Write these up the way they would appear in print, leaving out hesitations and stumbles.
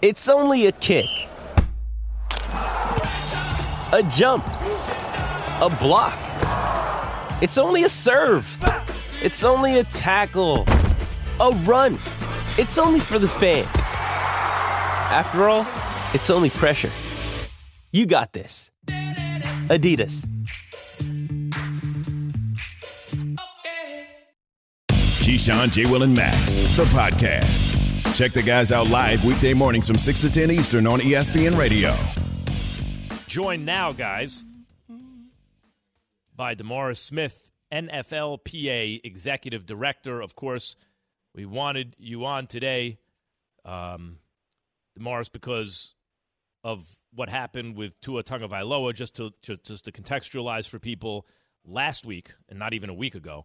It's only a kick, a jump, a block. It's only a serve. It's only a tackle, a run. It's only for the fans. After all, it's only pressure. You got this. Adidas. Keyshawn, J. Will, and Max, the podcast. Check the guys out live weekday mornings from 6 to 10 Eastern on ESPN Radio. Joined now, guys, by DeMaurice Smith, NFLPA Executive Director. Of course, we wanted you on today, DeMaurice, because of what happened with Tua Tagovailoa, just to contextualize for people. Last week, and not even a week ago,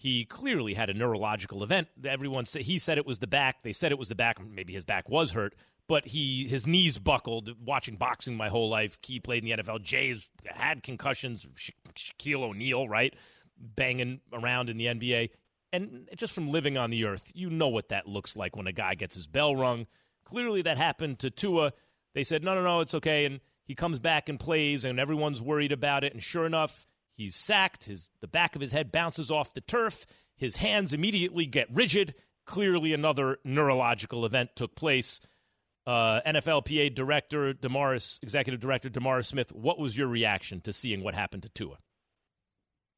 he clearly had a neurological event. Everyone said he said it was the back. They said it was the back. Maybe his back was hurt, but his knees buckled. Watching boxing my whole life, he played in the NFL. Jay's had concussions. Shaquille O'Neal, right, banging around in the NBA, and just from living on the earth, you know what that looks like when a guy gets his bell rung. Clearly, that happened to Tua. They said no, it's okay, and he comes back and plays, and everyone's worried about it. And sure enough, he's sacked. The back of his head bounces off the turf. His hands immediately get rigid. Clearly another neurological event took place. NFLPA Director DeMaurice, Executive Director DeMaurice Smith, what was your reaction to seeing what happened to Tua?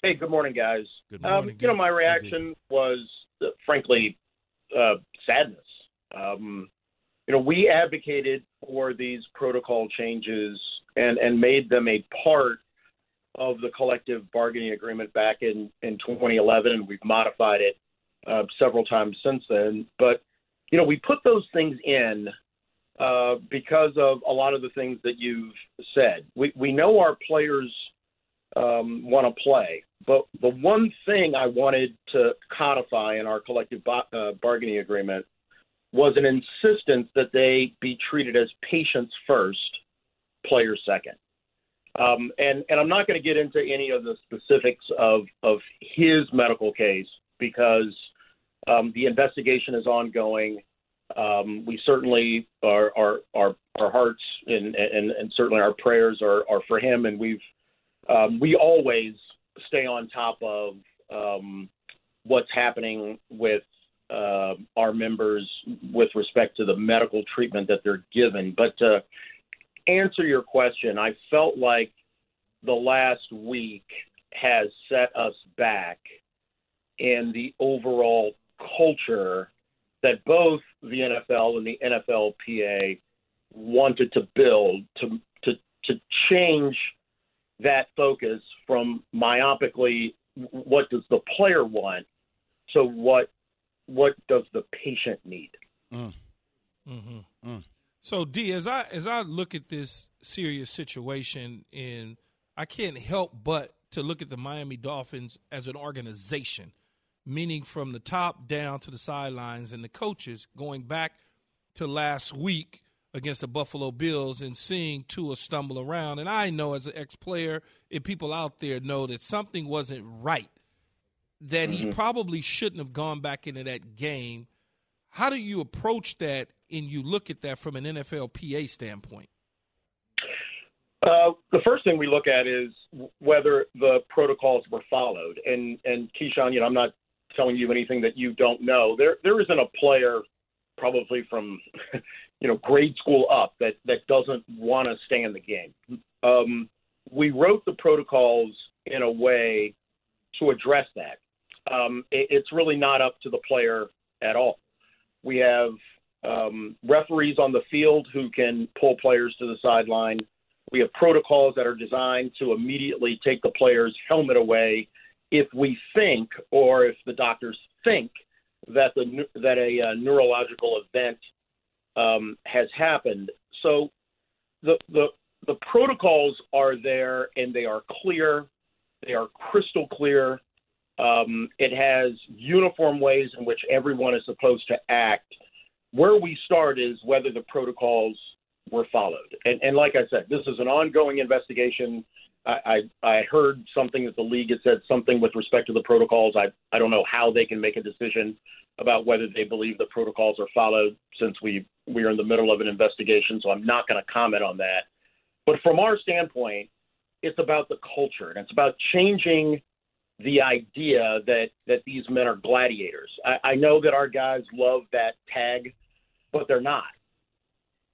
Hey, good morning, guys. Good morning. You know, my reaction was, frankly, sadness. You know, we advocated for these protocol changes and made them a part of the collective bargaining agreement back in 2011, and we've modified it several times since then. But, you know, we put those things in because of a lot of the things that you've said. We know our players want to play, but the one thing I wanted to codify in our collective bargaining agreement was an insistence that they be treated as patients first, players second. And I'm not going to get into any of the specifics of his medical case because the investigation is ongoing. We certainly our hearts and certainly our prayers are for him. And we always stay on top of what's happening with our members with respect to the medical treatment that they're given. But answer your question, I felt like the last week has set us back in the overall culture that both the NFL and the NFLPA wanted to build to change that focus from myopically what does the player want to what does the patient need. So, D, as I look at this serious situation, and I can't help but to look at the Miami Dolphins as an organization, meaning from the top down to the sidelines and the coaches, going back to last week against the Buffalo Bills and seeing Tua stumble around. And I know as an ex-player, if people out there know that something wasn't right, that he probably shouldn't have gone back into that game. How do you approach that and you look at that from an NFLPA standpoint? The first thing we look at is whether the protocols were followed. And Keyshawn, you know, I'm not telling you anything that you don't know. There isn't a player probably from, you know, grade school up that doesn't want to stay in the game. We wrote the protocols in a way to address that. It's really not up to the player at all. We have referees on the field who can pull players to the sideline. We have protocols that are designed to immediately take the player's helmet away if we think or if the doctors think that a neurological event has happened. So the protocols are there and they are clear. They are crystal clear. It has uniform ways in which everyone is supposed to act. Where we start is whether the protocols were followed. And like I said, this is an ongoing investigation. I heard something that the league had said something with respect to the protocols. I don't know how they can make a decision about whether they believe the protocols are followed since we are in the middle of an investigation, so I'm not going to comment on that. But from our standpoint, it's about the culture, and it's about changing the idea that these men are gladiators. I know that our guys love that tag, but they're not.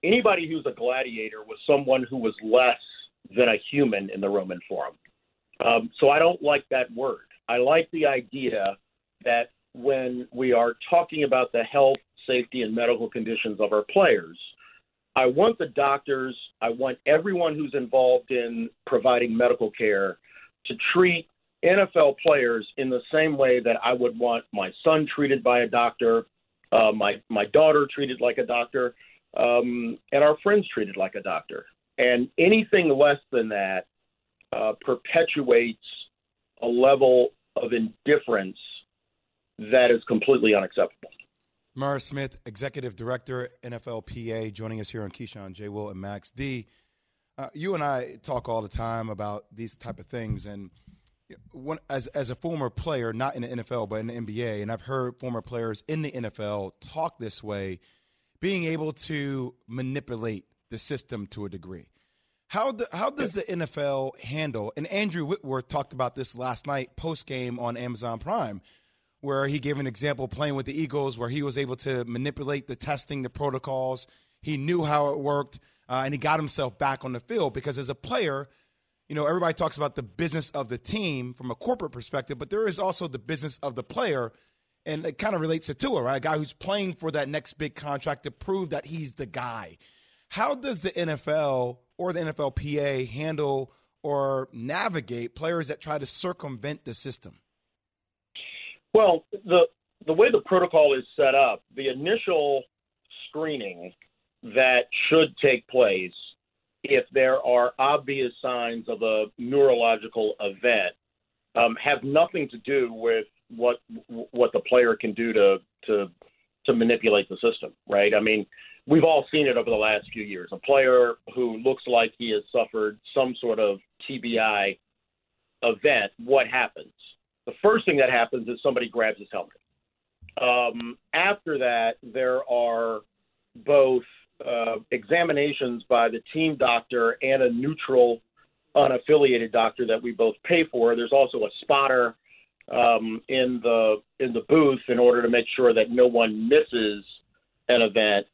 Anybody who's a gladiator was someone who was less than a human in the Roman Forum. So I don't like that word. I like the idea that when we are talking about the health, safety, and medical conditions of our players, I want the doctors, I want everyone who's involved in providing medical care to treat NFL players in the same way that I would want my son treated by a doctor, my daughter treated like a doctor, and our friends treated like a doctor. And anything less than that perpetuates a level of indifference that is completely unacceptable. DeMaurice Smith, Executive Director, NFLPA, joining us here on Keyshawn, J. Will, and Max D. You and I talk all the time about these type of things. And when, as a former player, not in the NFL but in the NBA, and I've heard former players in the NFL talk this way, being able to manipulate the system to a degree. How does the NFL handle, and Andrew Whitworth talked about this last night post-game on Amazon Prime, where he gave an example playing with the Eagles where he was able to manipulate the testing, the protocols. He knew how it worked, and he got himself back on the field because as a player, you know, everybody talks about the business of the team from a corporate perspective, but there is also the business of the player, and it kind of relates to Tua, right? A guy who's playing for that next big contract to prove that he's the guy. How does the NFL or the NFLPA handle or navigate players that try to circumvent the system? Well, the way the protocol is set up, the initial screening that should take place if there are obvious signs of a neurological event have nothing to do with what the player can do to manipulate the system, right? I mean, we've all seen it over the last few years. A player who looks like he has suffered some sort of TBI event, what happens? The first thing that happens is somebody grabs his helmet. After that, there are both examinations by the team doctor and a neutral, unaffiliated doctor that we both pay for. There's also a spotter in the booth in order to make sure that no one misses an event.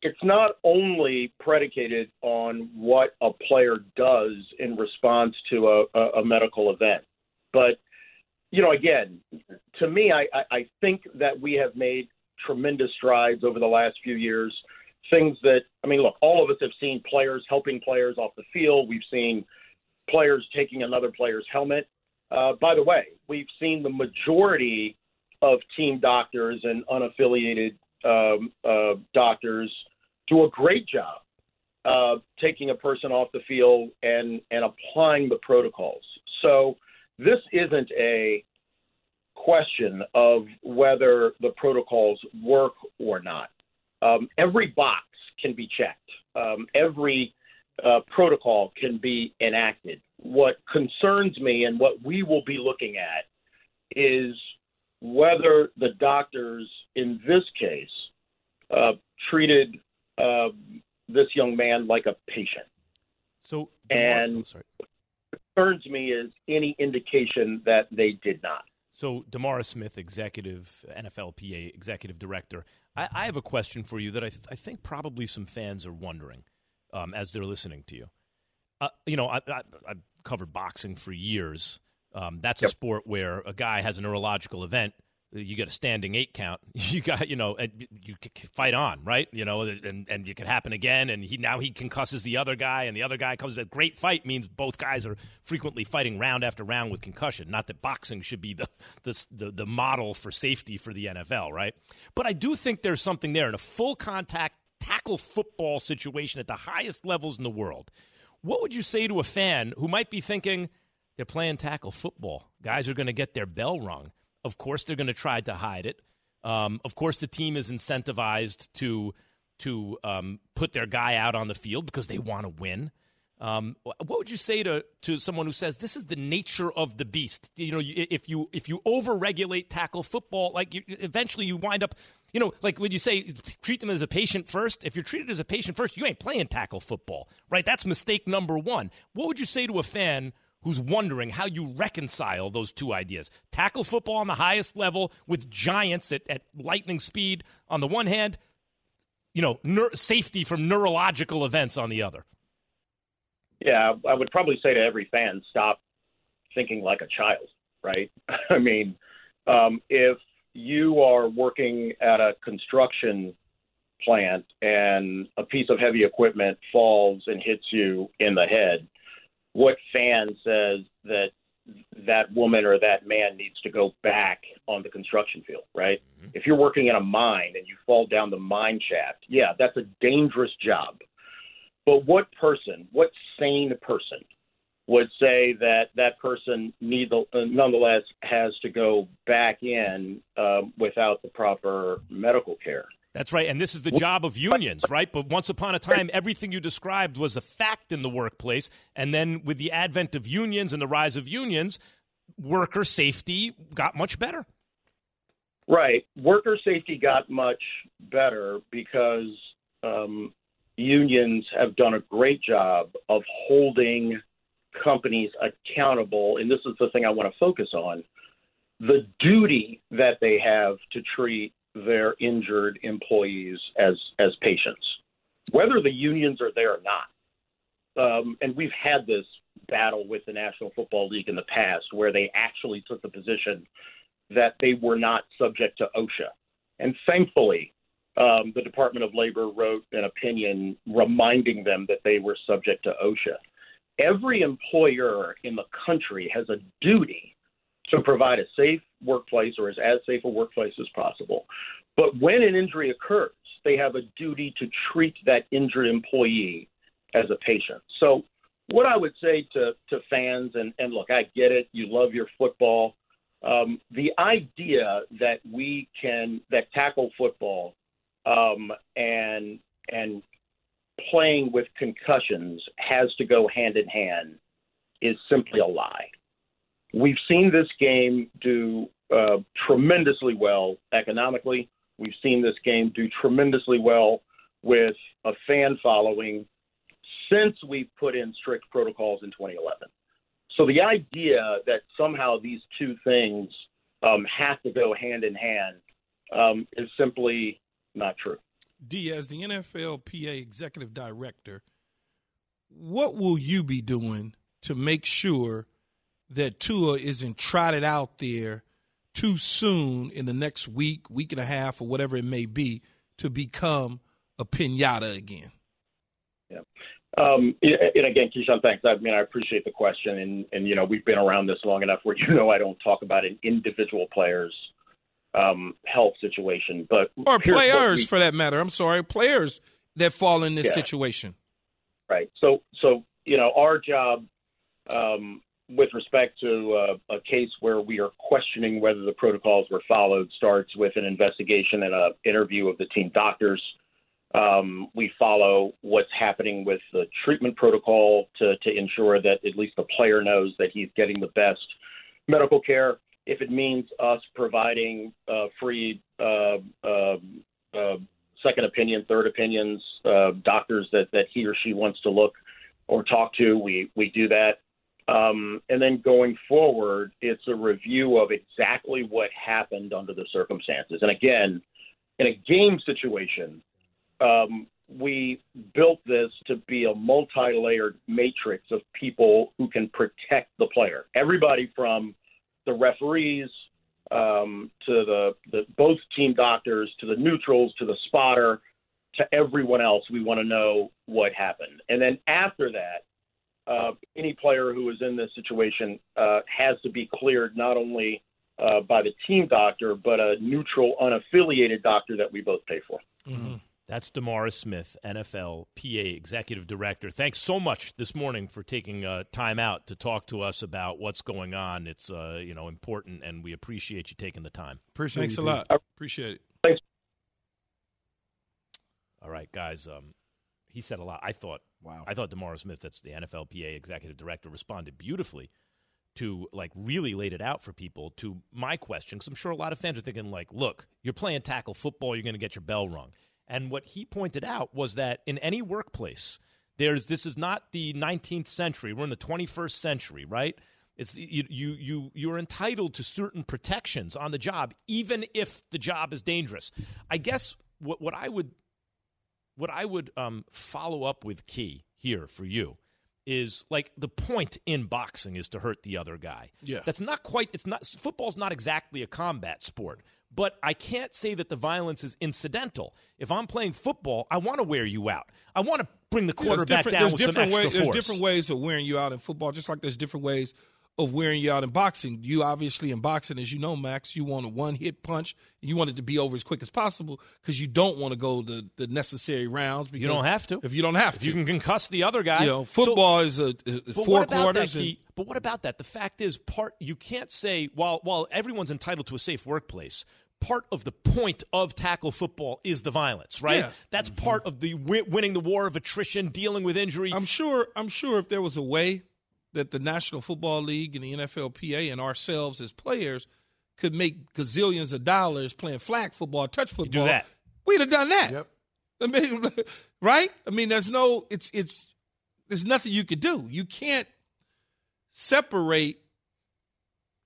It's not only predicated on what a player does in response to a medical event, but, you know, again, to me, I think that we have made tremendous strides over the last few years. Things that, I mean, look, all of us have seen players helping players off the field. We've seen players taking another player's helmet. By the way, we've seen the majority of team doctors and unaffiliated doctors do a great job taking a person off the field and applying the protocols. So this isn't a question of whether the protocols work or not. Every box can be checked. Every protocol can be enacted. What concerns me and what we will be looking at is whether the doctors in this case treated this young man like a patient. So, and what concerns me is any indication that they did not. So, DeMaurice Smith, executive, NFLPA, executive director, I have a question for you that I think probably some fans are wondering as they're listening to you. You know, I've covered boxing for years. That's a sport where a guy has a neurological event. You get a standing 8 count. You got, you know, and you fight on, right? You know, and it could happen again. And now he concusses the other guy, and the other guy comes. A great fight means both guys are frequently fighting round after round with concussion. Not that boxing should be the model for safety for the NFL, right? But I do think there's something there in a full contact tackle football situation at the highest levels in the world. What would you say to a fan who might be thinking, they're playing tackle football. Guys are going to get their bell rung. Of course, they're going to try to hide it. Of course, the team is incentivized to put their guy out on the field because they want to win. What would you say to someone who says this is the nature of the beast? You know, if you overregulate tackle football, like eventually you wind up, you know, like would you say treat them as a patient first? If you're treated as a patient first, you ain't playing tackle football, right? That's mistake number one. What would you say to a fan who's wondering how you reconcile those two ideas? Tackle football on the highest level with giants at lightning speed on the one hand, you know, safety from neurological events on the other. Yeah, I would probably say to every fan, stop thinking like a child, right? I mean, if you are working at a construction plant and a piece of heavy equipment falls and hits you in the head, what fan says that that woman or that man needs to go back on the construction field, right? Mm-hmm. If you're working in a mine and you fall down the mine shaft, yeah, that's a dangerous job. But what person, what sane person would say that that person nonetheless has to go back in without the proper medical care? That's right. And this is the job of unions, right? But once upon a time, everything you described was a fact in the workplace. And then with the advent of unions and the rise of unions, worker safety got much better. Right. Worker safety got much better because unions have done a great job of holding companies accountable, and this is the thing I want to focus on, the duty that they have to treat their injured employees as patients, whether the unions are there or not. And we've had this battle with the National Football League in the past where they actually took the position that they were not subject to OSHA. And thankfully, the Department of Labor wrote an opinion reminding them that they were subject to OSHA. Every employer in the country has a duty to provide a safe workplace or as safe a workplace as possible. But when an injury occurs, they have a duty to treat that injured employee as a patient. So what I would say to fans, and look, I get it, you love your football. The idea that that tackle football and playing with concussions has to go hand in hand is simply a lie. We've seen this game do tremendously well economically. We've seen this game do tremendously well with a fan following since we put in strict protocols in 2011. So the idea that somehow these two things have to go hand in hand is simply not true. D, as the NFLPA executive director, what will you be doing to make sure that Tua isn't trotted out there too soon in the next week, week and a half, or whatever it may be, to become a pinata again? Yeah. And again, Keyshawn, thanks. I mean, I appreciate the question. And, you know, we've been around this long enough where, you know, I don't talk about an individual player's health situation, but or players for that matter. I'm sorry, players that fall in this situation. Right. So you know, our job with respect to a case where we are questioning whether the protocols were followed starts with an investigation and an interview of the team doctors. We follow what's happening with the treatment protocol to ensure that at least the player knows that he's getting the best medical care. If it means us providing free second opinion, third opinions, doctors that he or she wants to look or talk to, we do that. And then going forward, it's a review of exactly what happened under the circumstances. And again, in a game situation, we built this to be a multi-layered matrix of people who can protect the player. Everybody from the referees to the both team doctors, to the neutrals, to the spotter, to everyone else. We want to know what happened. And then after that, any player who is in this situation has to be cleared not only by the team doctor, but a neutral, unaffiliated doctor that we both pay for. Mm-hmm. That's DeMaurice Smith, NFLPA Executive Director. Thanks so much this morning for taking time out to talk to us about what's going on. It's you know, important, and we appreciate you taking the time. Appreciate Thanks you, a lot. I appreciate it. Thanks. All right, guys. He said a lot. I thought, wow. I thought DeMaurice Smith, that's the NFLPA executive director, responded beautifully to, like, really laid it out for people to my question, because I'm sure a lot of fans are thinking, like, look, you're playing tackle football, you're going to get your bell rung. And what he pointed out was that in any workplace, this is not the 19th century. We're in the 21st century, right? It's you're entitled to certain protections on the job, even if the job is dangerous. I guess what I would follow up with key here for you is, like, the point in boxing is to hurt the other guy. Yeah, that's not quite. It's not football's not exactly a combat sport, but I can't say that the violence is incidental. If I'm playing football, I want to wear you out. I want to bring the quarterback down with some extra force. There's different ways of wearing you out in football, just like there's different ways of wearing you out in boxing. You obviously in boxing, as you know, Max, you want a one-hit punch. You want it to be over as quick as possible because you don't want to go the necessary rounds. You don't have to. If you don't have to. If you can concuss the other guy. You know, football is 4 quarters. But what about that? The fact is, you can't say, while everyone's entitled to a safe workplace, part of the point of tackle football is the violence, right? Yeah. That's part of the winning the war of attrition, dealing with injury. I'm sure if there was a way that the National Football League and the NFLPA and ourselves as players could make gazillions of dollars playing flag football, touch football, you do that. We'd have done that. Yep. I mean, right? I mean, there's nothing you could do. You can't separate,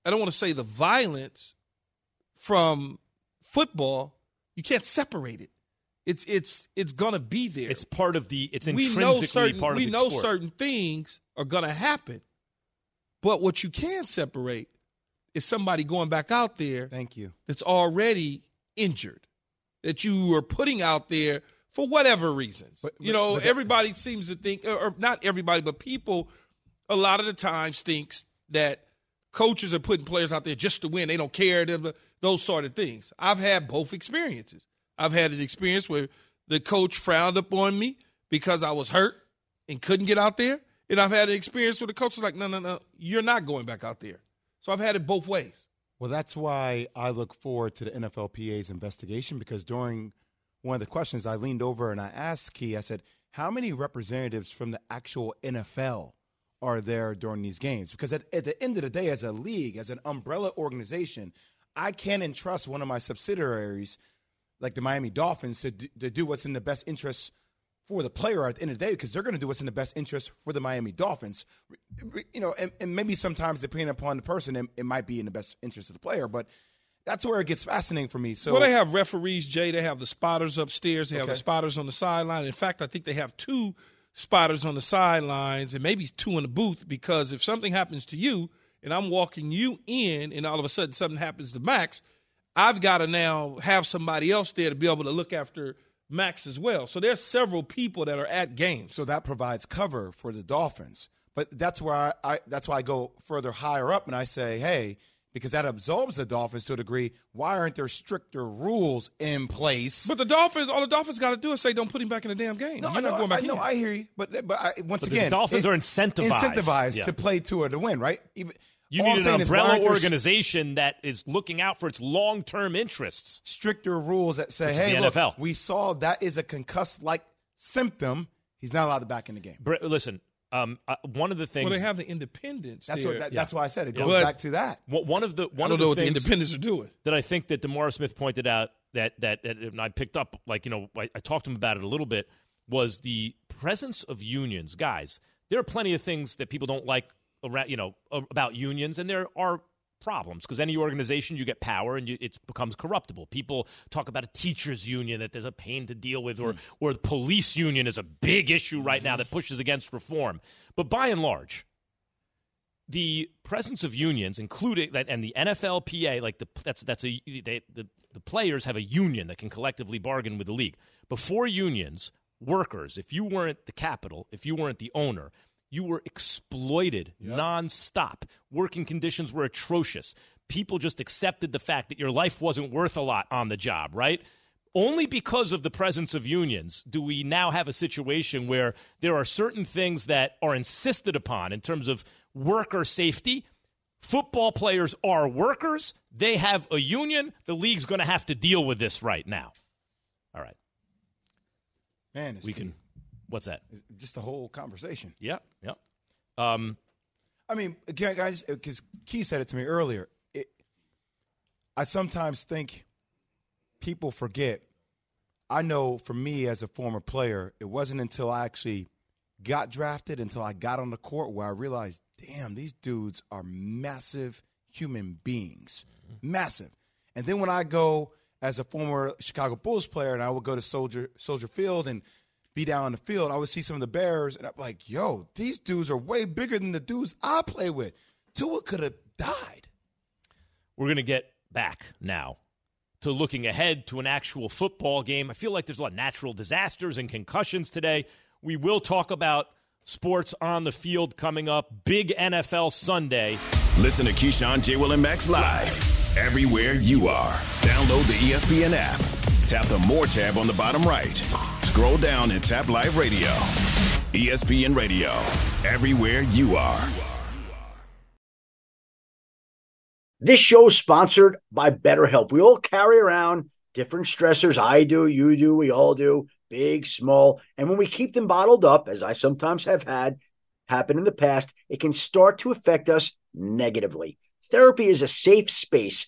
I don't want to say the violence from football. You can't separate it. It's gonna be there. It's part of the. It's intrinsically part of the sport. We know certain things are gonna happen, but what you can separate is somebody going back out there. Thank you. That's already injured, that you are putting out there for whatever reasons. But everybody seems to think, or not everybody, but people, a lot of the times thinks that coaches are putting players out there just to win. They don't care. Those sort of things. I've had both experiences. I've had an experience where the coach frowned upon me because I was hurt and couldn't get out there. And I've had an experience where the coach was like, no, you're not going back out there. So I've had it both ways. Well, that's why I look forward to the NFLPA's investigation, because during one of the questions, I leaned over and I asked Key, I said, how many representatives from the actual NFL are there during these games? Because at the end of the day, as a league, as an umbrella organization, I can't entrust one of my subsidiaries like the Miami Dolphins, to do what's in the best interest for the player at the end of the day, because they're going to do what's in the best interest for the Miami Dolphins. You know, and maybe sometimes depending upon the person, it might be in the best interest of the player, but that's where it gets fascinating for me. So, well, they have referees, Jay. They have the spotters upstairs. They have the spotters on the sideline. In fact, I think they have 2 spotters on the sidelines and maybe 2 in the booth, because if something happens to you and I'm walking you in and all of a sudden something happens to Max, I've got to now have somebody else there to be able to look after Max as well. So there's several people that are at games. So that provides cover for the Dolphins. But that's why I go further higher up and I say, hey, because that absolves the Dolphins to a degree, why aren't there stricter rules in place? But the Dolphins, all the Dolphins got to do is say, don't put him back in the damn game. No, You're not going back in. I hear you. But once again, the Dolphins are incentivized to play Tua to win, right? You need an umbrella organization that is looking out for its long-term interests. Stricter rules that say, hey, look, NFL. We saw that is a concussed-like symptom. He's not allowed to back in the game. Listen, one of the things— Well, they have the independence there. That's why I said it goes back to that. I don't know what the independents are doing. That I think that DeMaurice Smith pointed out that and I picked up, like, you know, I talked to him about it a little bit, was the presence of unions. Guys, there are plenty of things that people don't like about unions, and there are problems, because any organization, you get power and it becomes corruptible. People talk about a teachers union that there's a pain to deal with, or the police union is a big issue right now that pushes against reform. But by and large, the presence of unions, including that, and the NFLPA, the players have a union that can collectively bargain with the league. Before unions, workers, if you weren't the capital, if you weren't the owner, you were exploited nonstop. Working conditions were atrocious. People just accepted the fact that your life wasn't worth a lot on the job, right? Only because of the presence of unions do we now have a situation where there are certain things that are insisted upon in terms of worker safety. Football players are workers. They have a union. The league's going to have to deal with this right now. All right. Man, we can... What's that? Just the whole conversation. Yeah, yeah. I mean, again, guys, because Key said it to me earlier. I sometimes think people forget. I know for me as a former player, it wasn't until I actually got drafted, until I got on the court, where I realized, damn, these dudes are massive human beings. Mm-hmm. Massive. And then when I go as a former Chicago Bulls player and I would go to Soldier Field and be down on the field, I would see some of the Bears, and I'm like, yo, these dudes are way bigger than the dudes I play with. Tua could have died. We're going to get back now to looking ahead to an actual football game. I feel like there's a lot of natural disasters and concussions today. We will talk about sports on the field coming up. Big NFL Sunday. Listen to Keyshawn, J. Will, and Max live everywhere you are. Download the ESPN app. Tap the More tab on the bottom right. Scroll down and tap Live Radio. ESPN Radio. Everywhere you are. This show is sponsored by BetterHelp. We all carry around different stressors. I do, you do, we all do, big, small. And when we keep them bottled up, as I sometimes have had happen in the past, it can start to affect us negatively. Therapy is a safe space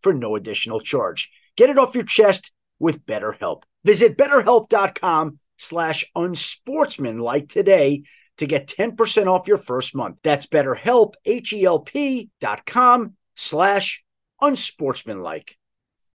for no additional charge. Get it off your chest with BetterHelp. Visit BetterHelp.com/unsportsmanlike today to get 10% off your first month. That's BetterHelp, HELP.com/unsportsmanlike.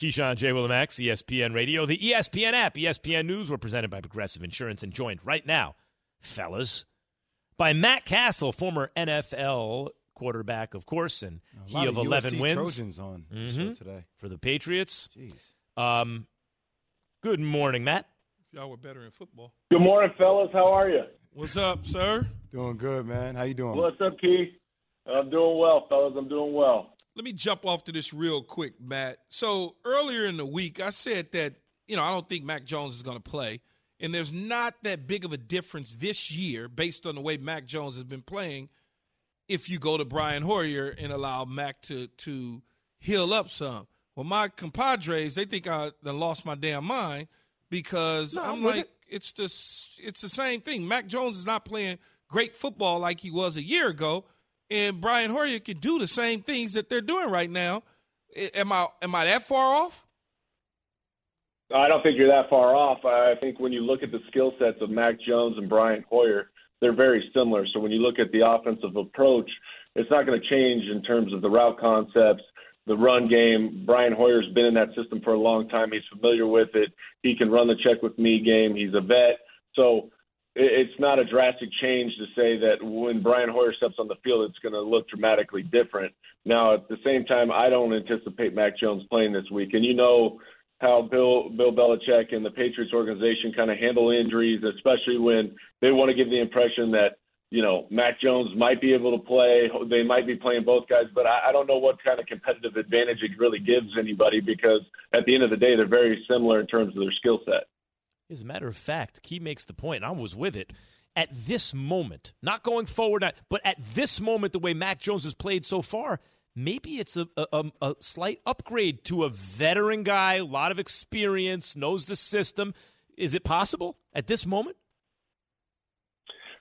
Keyshawn, J. Will and Max, ESPN Radio, the ESPN app, ESPN News. We're presented by Progressive Insurance and joined right now, fellas, by Matt Cassel, former NFL quarterback, of course, and he of 11 wins. Trojans on show today for the Patriots. Jeez. Good morning, Matt. If y'all were better in football. Good morning, fellas. How are you? What's up, sir? Doing good, man. How you doing? What's up, Key? I'm doing well, fellas. I'm doing well. Let me jump off to this real quick, Matt. So earlier in the week, I said that, I don't think Mac Jones is going to play, and there's not that big of a difference this year based on the way Mac Jones has been playing if you go to Brian Hoyer and allow Mac to heal up some. Well, my compadres, they think I lost my damn mind because it's the same thing. Mac Jones is not playing great football like he was a year ago. And Brian Hoyer can do the same things that they're doing right now. Am I that far off? I don't think you're that far off. I think when you look at the skill sets of Mac Jones and Brian Hoyer, they're very similar. So when you look at the offensive approach, it's not going to change in terms of the route concepts, the run game. Brian Hoyer's been in that system for a long time. He's familiar with it. He can run the check with me game. He's a vet. So it's not a drastic change to say that when Brian Hoyer steps on the field, it's going to look dramatically different. Now, at the same time, I don't anticipate Mac Jones playing this week. And you know how Bill Belichick and the Patriots organization kind of handle injuries, especially when they want to give the impression that, you know, Mac Jones might be able to play. They might be playing both guys, but I don't know what kind of competitive advantage it really gives anybody, because at the end of the day, they're very similar in terms of their skill set. As a matter of fact, Key makes the point, and I was with it, at this moment, not going forward, but at this moment, the way Mac Jones has played so far, maybe it's a slight upgrade to a veteran guy, a lot of experience, knows the system. Is it possible at this moment?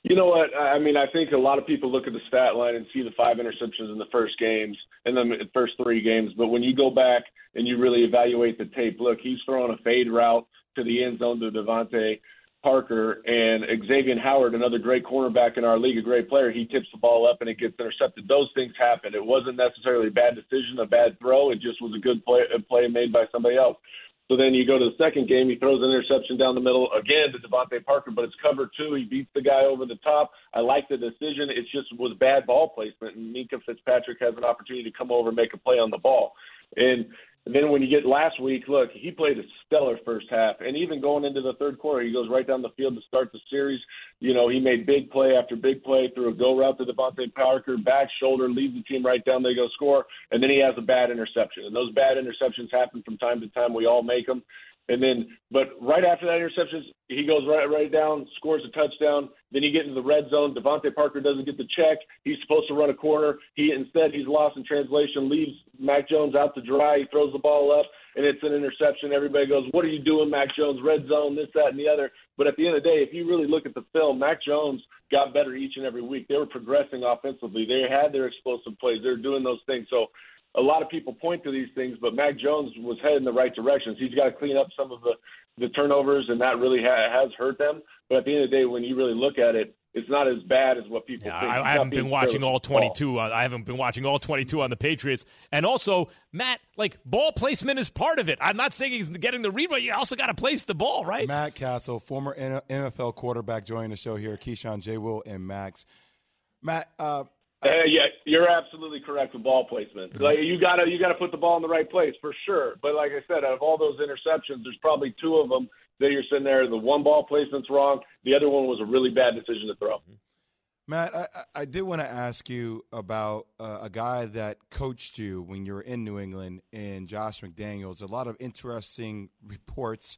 You know what? I mean, I think a lot of people look at the stat line and see the 5 interceptions in the first games and then the first 3 games. But when you go back and you really evaluate the tape, look, he's throwing a fade route to the end zone to Devontae Parker, and Xavier Howard, another great cornerback in our league, a great player. He tips the ball up and it gets intercepted. Those things happen. It wasn't necessarily a bad decision, a bad throw. It just was a good play made by somebody else. So then you go to the second game, he throws an interception down the middle again to Devontae Parker, but it's cover 2. He beats the guy over the top. I like the decision. It just was bad ball placement, and Minka Fitzpatrick has an opportunity to come over and make a play on the ball. And then when you get last week, look, he played a stellar first half. And even going into the third quarter, he goes right down the field to start the series. You know, he made big play after big play, threw a go route to Devontae Parker, back shoulder, leads the team right down. They go score. And then he has a bad interception. And those bad interceptions happen from time to time. We all make them. And then, but right after that interception, he goes right down, scores a touchdown. Then you get into the red zone. Devontae Parker doesn't get the check. He's supposed to run a corner. Instead he's lost in translation, leaves Mac Jones out to dry. He throws the ball up, and it's an interception. Everybody goes, "What are you doing, Mac Jones? Red zone, this, that, and the other." But at the end of the day, if you really look at the film, Mac Jones got better each and every week. They were progressing offensively. They had their explosive plays. They were doing those things. So a lot of people point to these things, but Mac Jones was headed in the right directions. He's got to clean up some of the turnovers, and that really has hurt them. But at the end of the day, when you really look at it, it's not as bad as what people think. I haven't been watching all 22. I haven't been watching all 22 on the Patriots. And also, Matt, like, ball placement is part of it. I'm not saying he's getting the read, but you also got to place the ball, right? Matt Cassel, former NFL quarterback, joining the show here. Keyshawn, J. Will, and Max. Matt, yeah, you're absolutely correct with ball placement. Like, you gotta put the ball in the right place for sure. But like I said, out of all those interceptions, there's probably 2 of them that you're sitting there. The one ball placement's wrong. The other one was a really bad decision to throw. Matt, I did want to ask you about a guy that coached you when you were in New England, and Josh McDaniels. A lot of interesting reports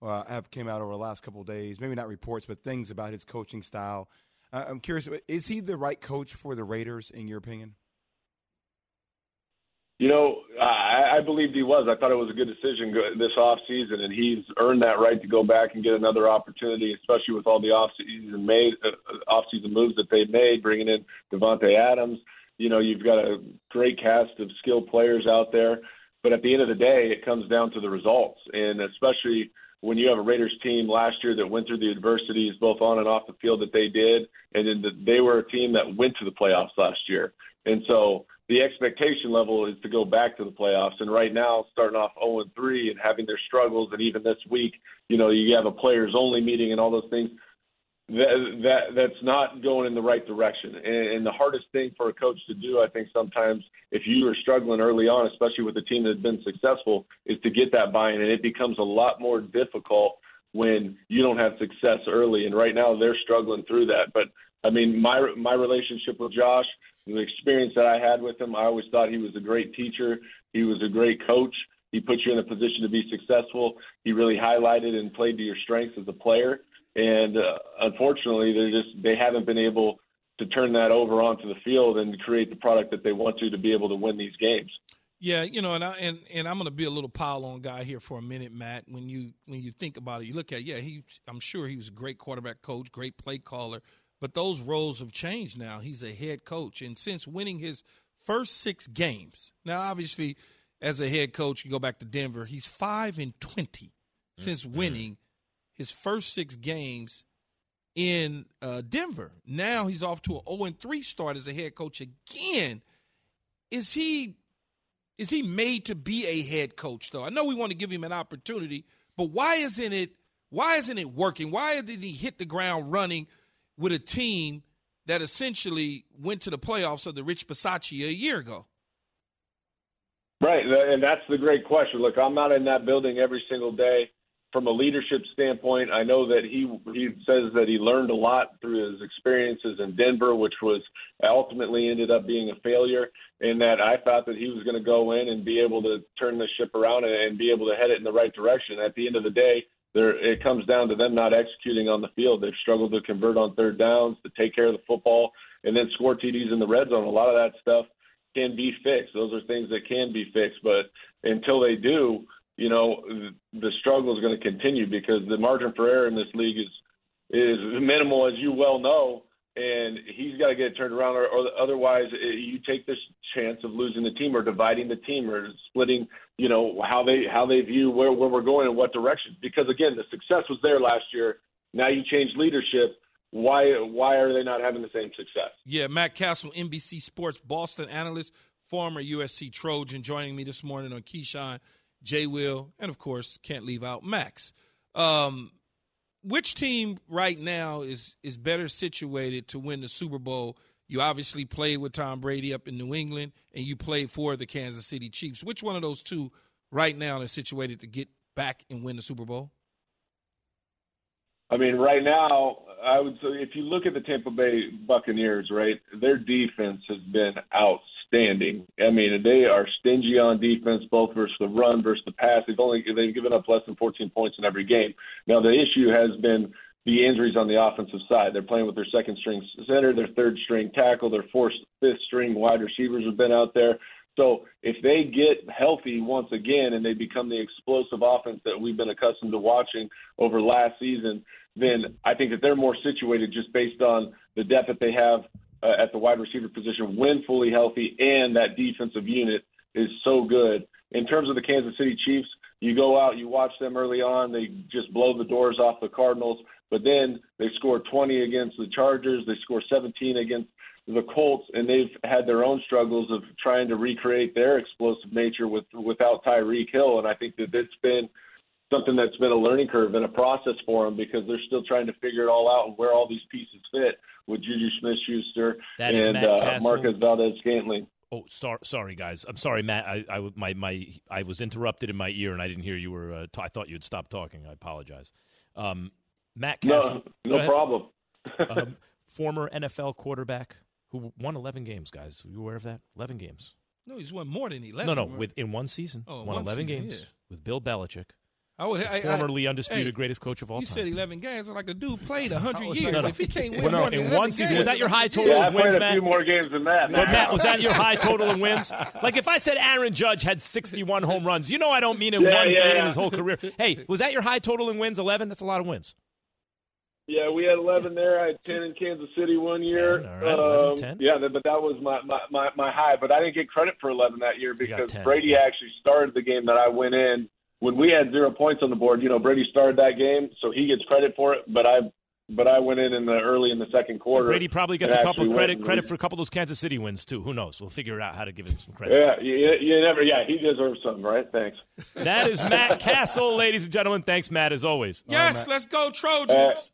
have came out over the last couple of days. Maybe not reports, but things about his coaching style. I'm curious, is he the right coach for the Raiders, in your opinion? You know, I believed he was. I thought it was a good decision this offseason, and he's earned that right to go back and get another opportunity, especially with all the offseason moves that they made, bringing in Devontae Adams. You know, you've got a great cast of skilled players out there. But at the end of the day, it comes down to the results, and especially – when you have a Raiders team last year that went through the adversities both on and off the field that they did, and then they were a team that went to the playoffs last year. And so the expectation level is to go back to the playoffs. And right now, starting off 0-3 and having their struggles, and even this week, you know, you have a players-only meeting and all those things, that's not going in the right direction. And the hardest thing for a coach to do, I think sometimes, if you are struggling early on, especially with a team that's been successful, is to get that buy-in. And it becomes a lot more difficult when you don't have success early. And right now they're struggling through that. But, I mean, my relationship with Josh, the experience that I had with him, I always thought he was a great teacher. He was a great coach. He put you in a position to be successful. He really highlighted and played to your strengths as a player. And unfortunately, they haven't been able to turn that over onto the field and create the product that they want to be able to win these games. Yeah, you know, and I'm going to be a little pile on guy here for a minute, Matt. When you think about it, you look at I'm sure he was a great quarterback coach, great play caller, but those roles have changed now. He's a head coach, and since winning his first 6 games, now obviously as a head coach, you go back to Denver, he's 5-20 since winning his first 6 games in Denver. Now he's off to an 0-3 start as a head coach again. Is he made to be a head coach, though? I know we want to give him an opportunity, but why isn't it Why isn't it working? Why did he hit the ground running with a team that essentially went to the playoffs of the Rich Bisaccia a year ago? Right, and that's the great question. Look, I'm not in that building every single day. From a leadership standpoint, I know that he says that he learned a lot through his experiences in Denver, which was ultimately ended up being a failure, and that I thought that he was going to go in and be able to turn the ship around and be able to head it in the right direction. At the end of the day, it comes down to them not executing on the field. They've struggled to convert on third downs, to take care of the football, and then score TDs in the red zone. A lot of that stuff can be fixed. Those are things that can be fixed, but until they do, you know, the struggle is going to continue because the margin for error in this league is minimal, as you well know, and he's got to get it turned around, or otherwise you take this chance of losing the team or dividing the team or splitting, you know, how they view where we're going and what direction. Because, again, the success was there last year. Now you change leadership. Why are they not having the same success? Yeah, Matt Cassel, NBC Sports Boston analyst, former USC Trojan, joining me this morning on Keyshawn, J. Will, and, of course, can't leave out Max. Which team right now is better situated to win the Super Bowl? You obviously played with Tom Brady up in New England, and you played for the Kansas City Chiefs. Which one of those two right now is situated to get back and win the Super Bowl? I mean, right now, I would say if you look at the Tampa Bay Buccaneers, right, their defense has been outstanding. I mean, they are stingy on defense, both versus the run, versus the pass. They've given up less than 14 points in every game. Now, the issue has been the injuries on the offensive side. They're playing with their second-string center, their third-string tackle, their fifth-string wide receivers have been out there. So if they get healthy once again and they become the explosive offense that we've been accustomed to watching over last season, then I think that they're more situated just based on the depth that they have at the wide receiver position when fully healthy, and that defensive unit is so good. In terms of the Kansas City Chiefs, you go out, you watch them early on, they just blow the doors off the Cardinals, but then they score 20 against the Chargers, they score 17 against the Colts, and they've had their own struggles of trying to recreate their explosive nature without Tyreek Hill. And I think that it's been something that's been a learning curve and a process for them because they're still trying to figure it all out and where all these pieces fit with Juju Smith-Schuster and Marcus Valdez-Gantley. Oh, sorry, guys. I'm sorry, Matt. I was interrupted in my ear, and I didn't hear you were I thought you had stopped talking. I apologize. Matt Cassel. No problem. Former NFL quarterback who won 11 games, guys. Are you aware of that? 11 games. No, he's won more than 11. No, in one season. Oh, won 11 games with Bill Belichick. Formerly undisputed greatest coach of all time. You said 11 games. I'm like, the dude played 100 years. No. If he can't win more than 11 one season, was that your high total of wins, Matt? I played a few more games than that. But, Matt, was that your high total of wins? Like, if I said Aaron Judge had 61 home runs, you know I don't mean in one game in his whole career. Hey, was that your high total in wins, 11? That's a lot of wins. Yeah, we had 11 there. I had 10 in Kansas City one year. 10, all right, 11, 10. Yeah, but that was my high. But I didn't get credit for 11 that year because 10, Brady actually started the game that I went in. When we had 0 points on the board, you know, Brady started that game, so he gets credit for it. But I went in the second quarter. And Brady probably gets a couple credit for a couple of those Kansas City wins too. Who knows? We'll figure out how to give him some credit. Yeah, you never. Yeah, he deserves something, right? Thanks. That is Matt Cassel, ladies and gentlemen. Thanks, Matt, as always. Yes, right, let's go Trojans.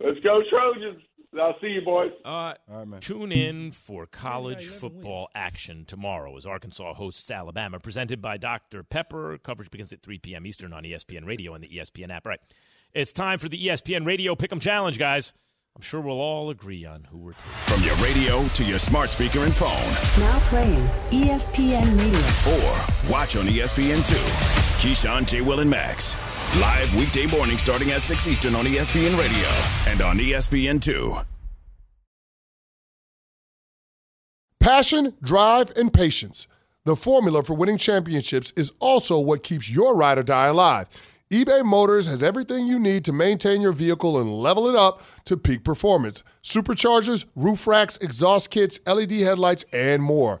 Let's go Trojans. I'll see you, boys. All right, man. Tune in for college football action tomorrow as Arkansas hosts Alabama, presented by Dr. Pepper. Coverage begins at 3 p.m. Eastern on ESPN Radio and the ESPN app. All right, it's time for the ESPN Radio Pick'em Challenge, guys. I'm sure we'll all agree on who we're taking. From your radio to your smart speaker and phone. Now playing ESPN Radio. Or watch on ESPN2. Keyshawn, J. Will, and Max. Live weekday morning starting at 6 Eastern on ESPN Radio and on ESPN2. Passion, drive, and patience. The formula for winning championships is also what keeps your ride or die alive. eBay Motors has everything you need to maintain your vehicle and level it up to peak performance. Superchargers, roof racks, exhaust kits, LED headlights, and more.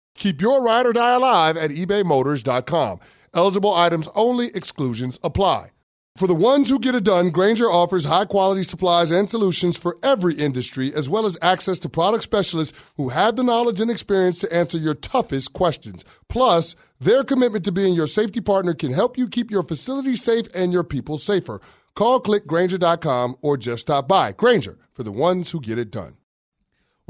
Keep your ride or die alive at ebaymotors.com. Eligible items only. Exclusions apply. For the ones who get it done, Grainger offers high-quality supplies and solutions for every industry, as well as access to product specialists who have the knowledge and experience to answer your toughest questions. Plus, their commitment to being your safety partner can help you keep your facility safe and your people safer. Call, click Grainger.com, or just stop by. Grainger, for the ones who get it done.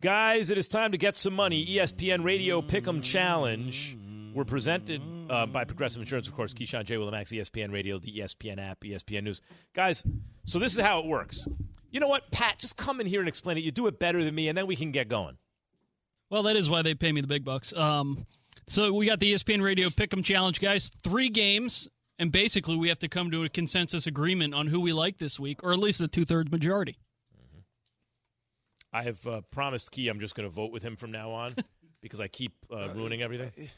Guys, it is time to get some money. ESPN Radio Pick'em Challenge. We're presented by Progressive Insurance, of course. Keyshawn, J. Will and Max, ESPN Radio, the ESPN app, ESPN News. Guys, so this is how it works. You know what, Pat, just come in here and explain it. You do it better than me, and then we can get going. Well, that is why they pay me the big bucks. So we got the ESPN Radio Pick'em Challenge, guys. 3 games, and basically we have to come to a consensus agreement on who we like this week, or at least the two-thirds majority. I have promised Key I'm just going to vote with him from now on because I keep ruining everything.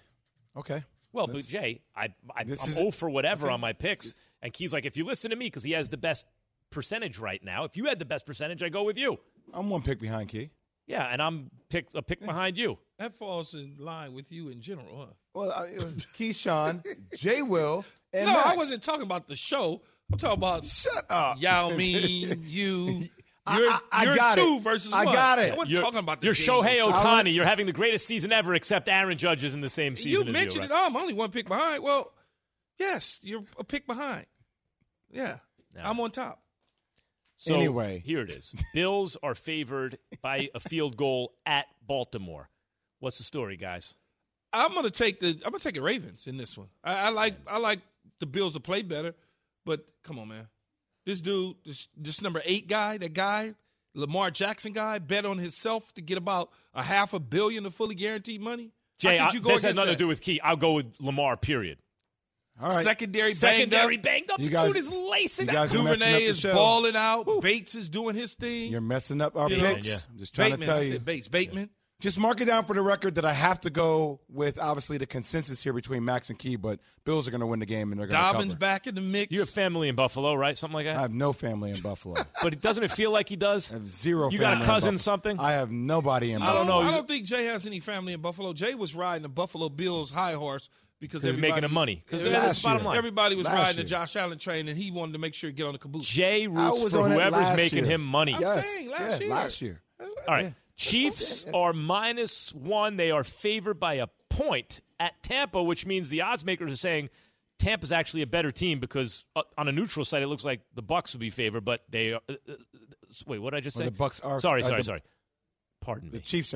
Okay. Well, but Jay, I'm 0 for whatever on my picks, and Key's like, if you listen to me, because he has the best percentage right now, if you had the best percentage, I go with you. I'm 1 pick behind Key. Yeah, and I'm a pick behind you. That falls in line with you in general, huh? Well, Keyshawn, Jay Will, and Max. I wasn't talking about the show. I'm talking about shut up. Yao Ming, you. You're got 2 it. Versus 1. I got it. You're talking about the Shohei Ohtani. You're having the greatest season ever, except Aaron Judge is in the same season. You mentioned as you, right? I'm only 1 pick behind. Well, yes, you're a pick behind. Yeah, no. I'm on top. So anyway, here it is. Bills are favored by a field goal at Baltimore. What's the story, guys? I'm gonna take the Ravens in this one. I like the Bills to play better, but come on, man. This dude, this number 8 guy, that guy, Lamar Jackson guy, bet on himself to get about $500 million of fully guaranteed money. Jay, this has nothing to do with Key. I'll go with Lamar, period. All right. Secondary banged up. Dude is lacing up. Duvernay is balling out. Woo. Bates is doing his thing. You're messing up our picks. Yeah. I'm just trying to tell you. Bateman. Yeah. Just mark it down for the record that I have to go with, obviously, the consensus here between Max and Key, but Bills are going to win the game and they're going to cover. Dobbins back in the mix. You have family in Buffalo, right? Something like that? I have no family in Buffalo. But doesn't it feel like he does? I have 0 family. You got a cousin something? I have nobody in Buffalo. I don't know. I don't think Jay has any family in Buffalo. Jay was riding the Buffalo Bills high horse because he was making them money. Because everybody was riding the Josh Allen train, and he wanted to make sure he get on the caboose. Jay roots for whoever's making him money. Yes. Last year. All right. Yeah. Chiefs are -1. They are favored by a point at Tampa, which means the odds makers are saying Tampa's actually a better team because on a neutral site, it looks like the Bucs would be favored, but they are wait, what did I just say? The Bucs are sorry. Pardon me. The Chiefs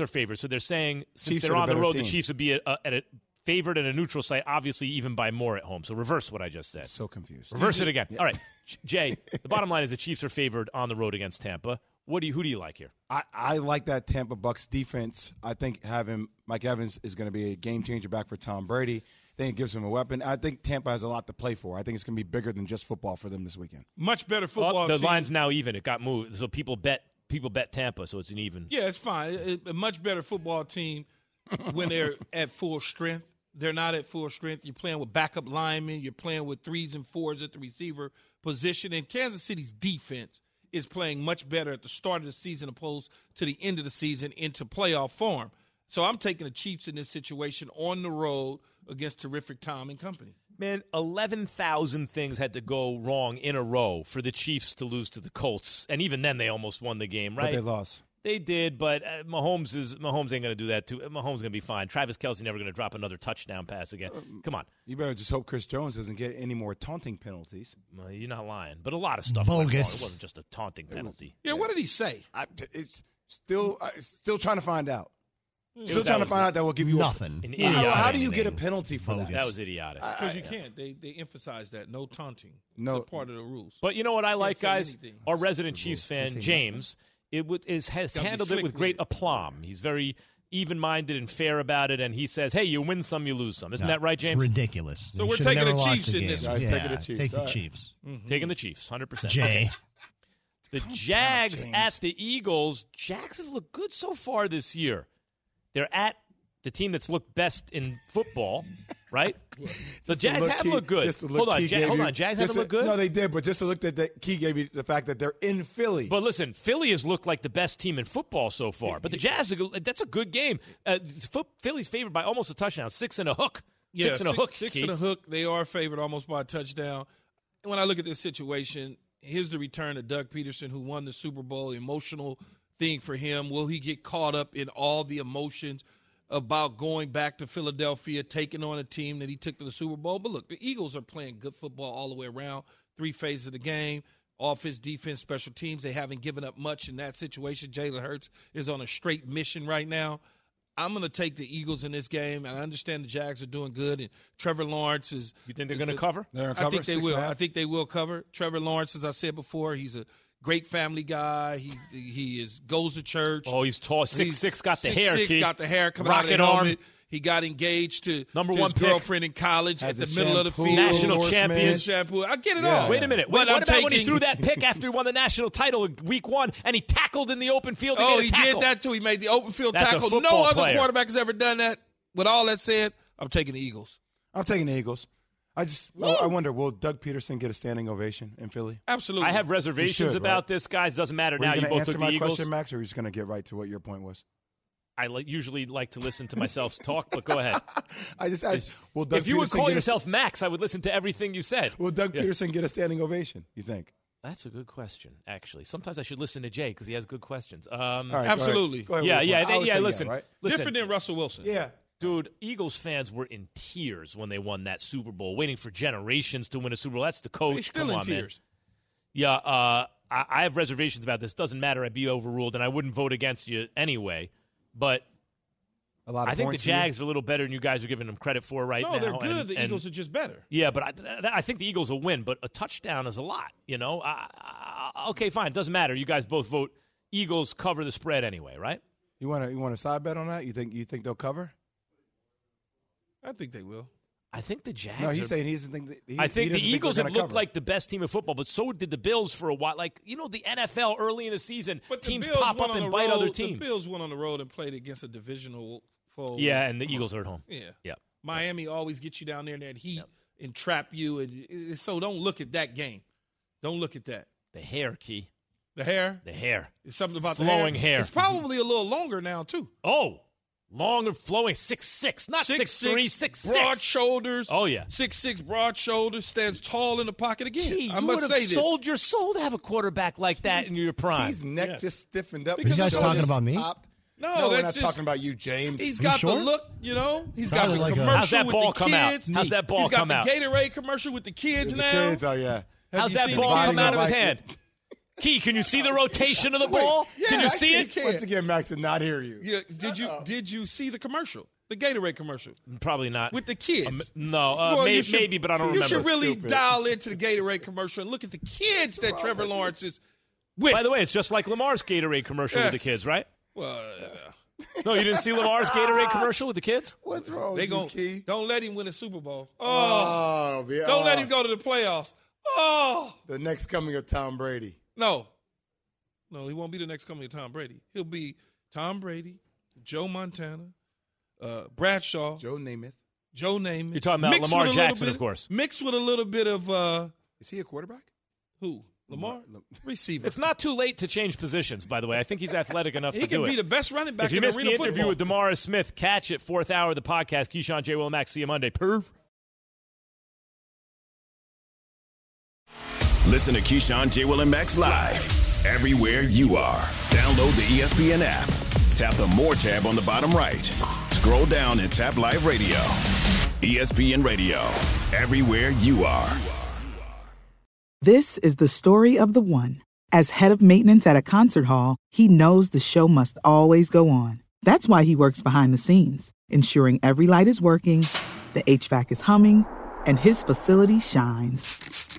are favored. So they're saying since they're on the road, the Chiefs would be at a favored at a neutral site, obviously even by more at home. So reverse what I just said. So confused. Reverse it again. Yeah. All right, Jay, the bottom line is the Chiefs are favored on the road against Tampa. Who do you like here? I like that Tampa Bucks defense. I think having Mike Evans is going to be a game changer back for Tom Brady. I think it gives him a weapon. I think Tampa has a lot to play for. I think it's going to be bigger than just football for them this weekend. Much better football. Well, the line's now even. It got moved. So people bet Tampa, so it's an even. Yeah, it's fine. A much better football team when they're at full strength. They're not at full strength. You're playing with backup linemen. You're playing with 3s and 4s at the receiver position. And Kansas City's defense is playing much better at the start of the season opposed to the end of the season into playoff form. So I'm taking the Chiefs in this situation on the road against terrific Tom and company. Man, 11,000 things had to go wrong in a row for the Chiefs to lose to the Colts. And even then they almost won the game, right? But they lost. They did, but Mahomes ain't going to do that too. Mahomes going to be fine. Travis Kelce never going to drop another touchdown pass again. Come on. You better just hope Chris Jones doesn't get any more taunting penalties. Well, you're not lying, but a lot of stuff bogus. It wasn't just a taunting penalty. What did he say? It's still trying to find out. Still trying to find out that will give you nothing. How do you get a penalty for that? That was idiotic. Because you can't. They emphasize that. No taunting. No. It's a part of the rules. But you know what I like, guys? Our resident Chiefs fan, James, has handled it with great aplomb. He's very even-minded and fair about it, and he says, hey, you win some, you lose some. Isn't that right, James? It's ridiculous. So we're taking the Chiefs in this one. Taking the Chiefs. Take the Chiefs. Taking the Chiefs, 100%. Jay. The Jags at the Eagles. Jags have looked good so far this year. They're at the team that's looked best in football, right? The Jags have looked good. Hold on. Jags haven't looked good? No, they did, but just the look that Key gave you, the fact that they're in Philly. But listen, Philly has looked like the best team in football so far. But the Jags, that's a good game. Philly's favored by almost a touchdown, 6 and a hook. Yeah, six and a hook. They are favored almost by a touchdown. When I look at this situation, here's the return of Doug Peterson, who won the Super Bowl, emotional thing for him. Will he get caught up in all the emotions about going back to Philadelphia, taking on a team that he took to the Super Bowl? But look, the Eagles are playing good football all the way around, three phases of the game, offense, defense, special teams. They haven't given up much in that situation. Jalen Hurts is on a straight mission right now. I'm going to take the Eagles in this game, and I understand the Jags are doing good, and Trevor Lawrence is – You think they're going to cover? I think they will. I think they will cover. Trevor Lawrence, as I said before, he's a – great family guy. He goes to church. Oh, he's tall. 6'6", got the hair. 6'6", got the hair coming out of the helmet. He got engaged to his girlfriend in college at the middle of the field. National champion. Shampoo. I get it all. Wait a minute. What about when he threw that pick after he won the national title in week 1 and he tackled in the open field? Oh, he did that too. He made the open field tackle. No other quarterback has ever done that. With all that said, I'm taking the Eagles. I wonder, will Doug Peterson get a standing ovation in Philly? Absolutely. I have reservations about this, guys. Doesn't matter now. You both took the Eagles. Are you going to answer my question, Max, or are you just going to get right to what your point was? I usually like to listen to myself talk, but go ahead. If you would call yourself Max, I would listen to everything you said. Will Doug Peterson get a standing ovation, you think? That's a good question, actually. Sometimes I should listen to Jay because he has good questions. All right, absolutely. Listen. Different than Russell Wilson. Yeah. Dude, Eagles fans were in tears when they won that Super Bowl, waiting for generations to win a Super Bowl. That's the coach. They're still in tears. Man. Yeah, I have reservations about this. Doesn't matter. I'd be overruled, and I wouldn't vote against you anyway. But I think the Jags are a little better than you guys are giving them credit for right now. No, they're good. The Eagles are just better. Yeah, but I think the Eagles will win, but a touchdown is a lot, you know? Okay, fine. Doesn't matter. You guys both vote Eagles cover the spread anyway, right? You want a side bet on that? You think they'll cover? I think they will. I think the Jags. No, he's saying he doesn't think. I think the Eagles have looked like the best team in football, but so did the Bills for a while. Like the NFL early in the season, but teams pop up and bite other teams. The Bills went on the road and played against a divisional foe. Yeah, and the Eagles are at home. Yeah. Miami always gets you down there in that heat and trap you, and so don't look at that game. Don't look at that. The hair, Key. The hair. The hair. It's something about flowing hair. It's probably a little longer now too. Oh. Long and flowing, 6'6", not 6'3", 6'6". Broad shoulders. Oh, yeah. 6'6", broad shoulders, stands tall in the pocket again. Gee, I must say this. You would have sold your soul to have a quarterback like that in your prime. His neck just stiffened up. Are you guys talking about me? Popped. No, we're not talking about you, James. He's got the look, you know. He's got the commercial with the kids. How's that ball come out? He's got the Gatorade commercial with the kids now. Oh, yeah. How's that ball come out of his hand? Key, can you see the rotation of the ball? Yeah, can you see it? Once again, Max did not hear you. Yeah, did you see the commercial? The Gatorade commercial? Probably not. With the kids? Maybe, but I don't remember. You should really dial into the Gatorade commercial and look at the kids that Trevor Lawrence is with. By the way, it's just like Lamar's Gatorade commercial with the kids, right? Well, no, you didn't see Lamar's Gatorade commercial with the kids? What's wrong with you, Key? Don't let him win a Super Bowl. Don't let him go to the playoffs. Oh. The next coming of Tom Brady. No, he won't be the next coming to Tom Brady. He'll be Tom Brady, Joe Montana, Bradshaw. Joe Namath. You're talking about Lamar Jackson, of course. Mixed with a little bit of is he a quarterback? Who? Lamar? Receiver. It's not too late to change positions, by the way. I think he's athletic enough to do it. He can be the best running back in arena football. If you missed the interview with DeMaurice Smith, catch it, 4th hour of the podcast. Keyshawn, J. Will, Max. See you Monday. Perv. Listen to Keyshawn, J. Will, and Max live everywhere you are. Download the ESPN app. Tap the More tab on the bottom right. Scroll down and tap Live Radio. ESPN Radio, everywhere you are. This is the story of the one. As head of maintenance at a concert hall, he knows the show must always go on. That's why he works behind the scenes, ensuring every light is working, the HVAC is humming, and his facility shines.